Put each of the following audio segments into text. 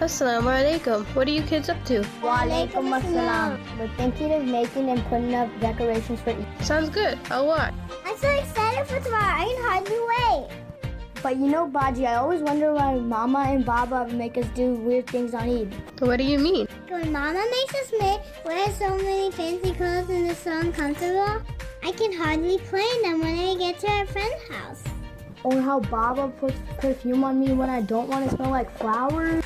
Assalamu alaikum. What are you kids up to? Wa alaikum assalam. We're thinking of making and putting up decorations for Eid. Sounds good. I'll watch. I'm so excited for tomorrow. I can hardly wait. But you know, Baji, I always wonder why Mama and Baba make us do weird things on Eid. What do you mean? When Mama makes us wear so many fancy clothes and it's so uncomfortable, I can hardly play in them when I get to our friend's house. Or how Baba puts perfume on me when I don't want to smell like flowers.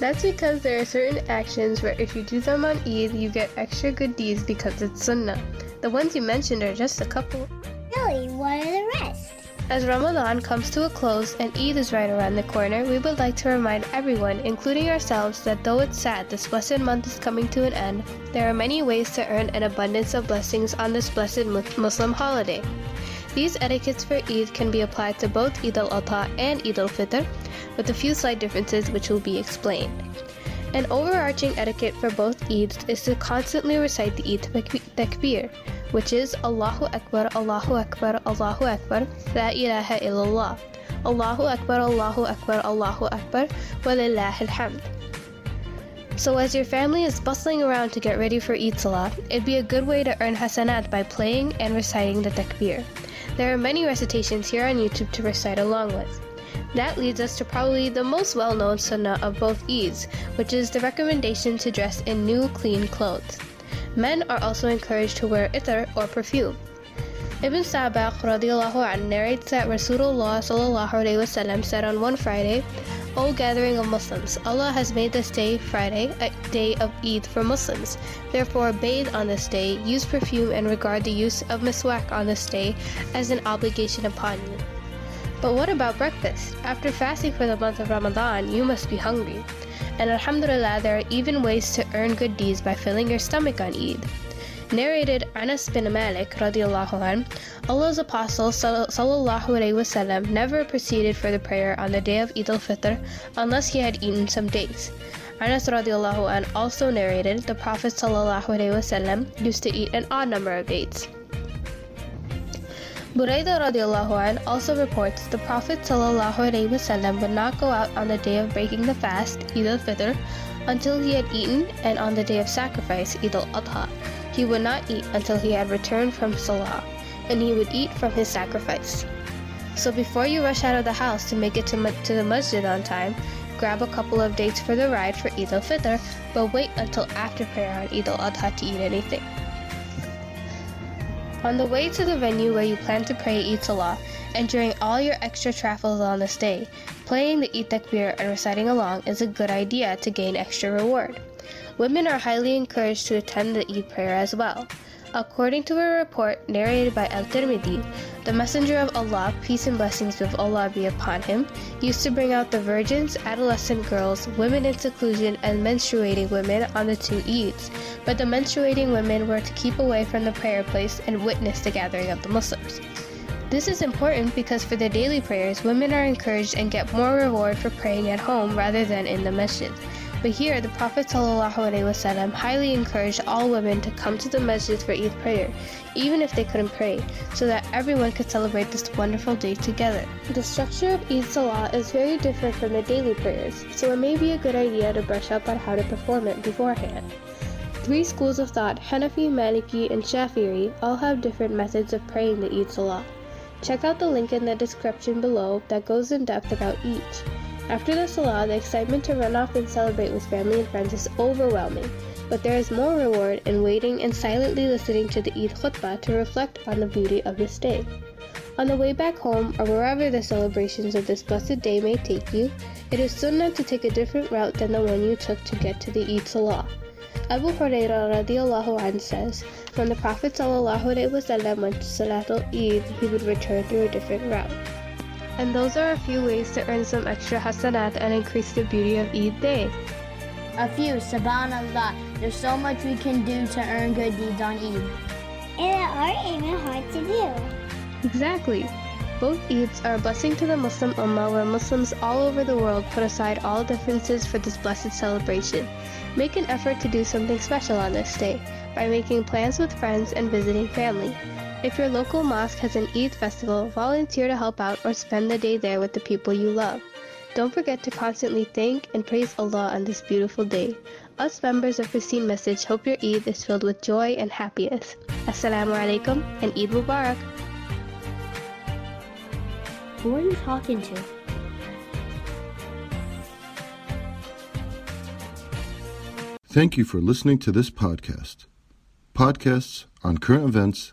That's because there are certain actions where if you do them on Eid, you get extra good deeds because it's sunnah. The ones you mentioned are just a couple. Really, what are the rest? As Ramadan comes to a close and Eid is right around the corner, we would like to remind everyone, including ourselves, that though it's sad this blessed month is coming to an end, there are many ways to earn an abundance of blessings on this blessed Muslim holiday. These etiquettes for Eid can be applied to both Eid al-Adha and Eid al-Fitr, with a few slight differences which will be explained. An overarching etiquette for both Eids is to constantly recite the Eid Takbir, which is Allahu Akbar, Allahu Akbar, Allahu Akbar, La ilaha illallah, Allahu Akbar, Allahu Akbar, Allahu Akbar, Wa lillahil hamd. So as your family is bustling around to get ready for Eid Salah, it'd be a good way to earn Hasanat by playing and reciting the Takbir. There are many recitations here on YouTube to recite along with. That leads us to probably the most well-known sunnah of both Eids, which is the recommendation to dress in new, clean clothes. Men are also encouraged to wear itar or perfume. Ibn Sabah, radiallahu an, narrates that Rasulullah, sallallahu alaihi wasallam, said on one Friday, "O gathering of Muslims, Allah has made this day, Friday, a day of Eid for Muslims. Therefore, bathe on this day, use perfume, and regard the use of miswak on this day as an obligation upon you." But what about breakfast? After fasting for the month of Ramadan, you must be hungry. And alhamdulillah, there are even ways to earn good deeds by filling your stomach on Eid. Narrated Anas bin Malik, radiallahu anh, Allah's Apostle sallallahu alaihi wasallam never proceeded for the prayer on the day of Eid al-Fitr unless he had eaten some dates. Anas radiallahu anh also narrated the Prophet sallallahu alaihi wasallam used to eat an odd number of dates. Buraydah radiallahu an also reports the Prophet ﷺ would not go out on the day of breaking the fast, Eid al-Fitr, until he had eaten, and on the day of sacrifice, Eid al-Adha, he would not eat until he had returned from Salah, and he would eat from his sacrifice. So before you rush out of the house to make it to the masjid on time, grab a couple of dates for the ride for Eid al-Fitr, but wait until after prayer on Eid al-Adha to eat anything. On the way to the venue where you plan to pray Eid Salah, and during all your extra travels on this day, playing the Eid Takbir and reciting along is a good idea to gain extra reward. Women are highly encouraged to attend the Eid prayer as well. According to a report narrated by Al-Tirmidhi, the Messenger of Allah, peace and blessings of Allah be upon him, used to bring out the virgins, adolescent girls, women in seclusion, and menstruating women on the two Eids, but the menstruating women were to keep away from the prayer place and witness the gathering of the Muslims. This is important because for the daily prayers, women are encouraged and get more reward for praying at home rather than in the masjid. But here, the Prophet ﷺ highly encouraged all women to come to the masjid for Eid prayer, even if they couldn't pray, so that everyone could celebrate this wonderful day together. The structure of Eid Salah is very different from the daily prayers, so it may be a good idea to brush up on how to perform it beforehand. Three schools of thought, Hanafi, Maliki, and Shafi'i, all have different methods of praying the Eid Salah. Check out the link in the description below that goes in depth about each. After the Salah, the excitement to run off and celebrate with family and friends is overwhelming, but there is more reward in waiting and silently listening to the Eid Khutbah to reflect on the beauty of this day. On the way back home, or wherever the celebrations of this blessed day may take you, it is sunnah to take a different route than the one you took to get to the Eid Salah. Abu Hurairah radiallahu anh says, when the Prophet sallallahu alaihi wasallam went to Salatul Eid, he would return through a different route. And those are a few ways to earn some extra hasanat and increase the beauty of Eid Day. A few, SubhanAllah. There's so much we can do to earn good deeds on Eid. And there aren't even hard to do. Exactly. Both Eids are a blessing to the Muslim Ummah, where Muslims all over the world put aside all differences for this blessed celebration. Make an effort to do something special on this day by making plans with friends and visiting family. If your local mosque has an Eid festival, volunteer to help out or spend the day there with the people you love. Don't forget to constantly thank and praise Allah on this beautiful day. Us members of Prasim Message hope your Eid is filled with joy and happiness. Assalamu alaikum and Eid Mubarak. Who are you talking to? Thank you for listening to this podcast. Podcasts on current events,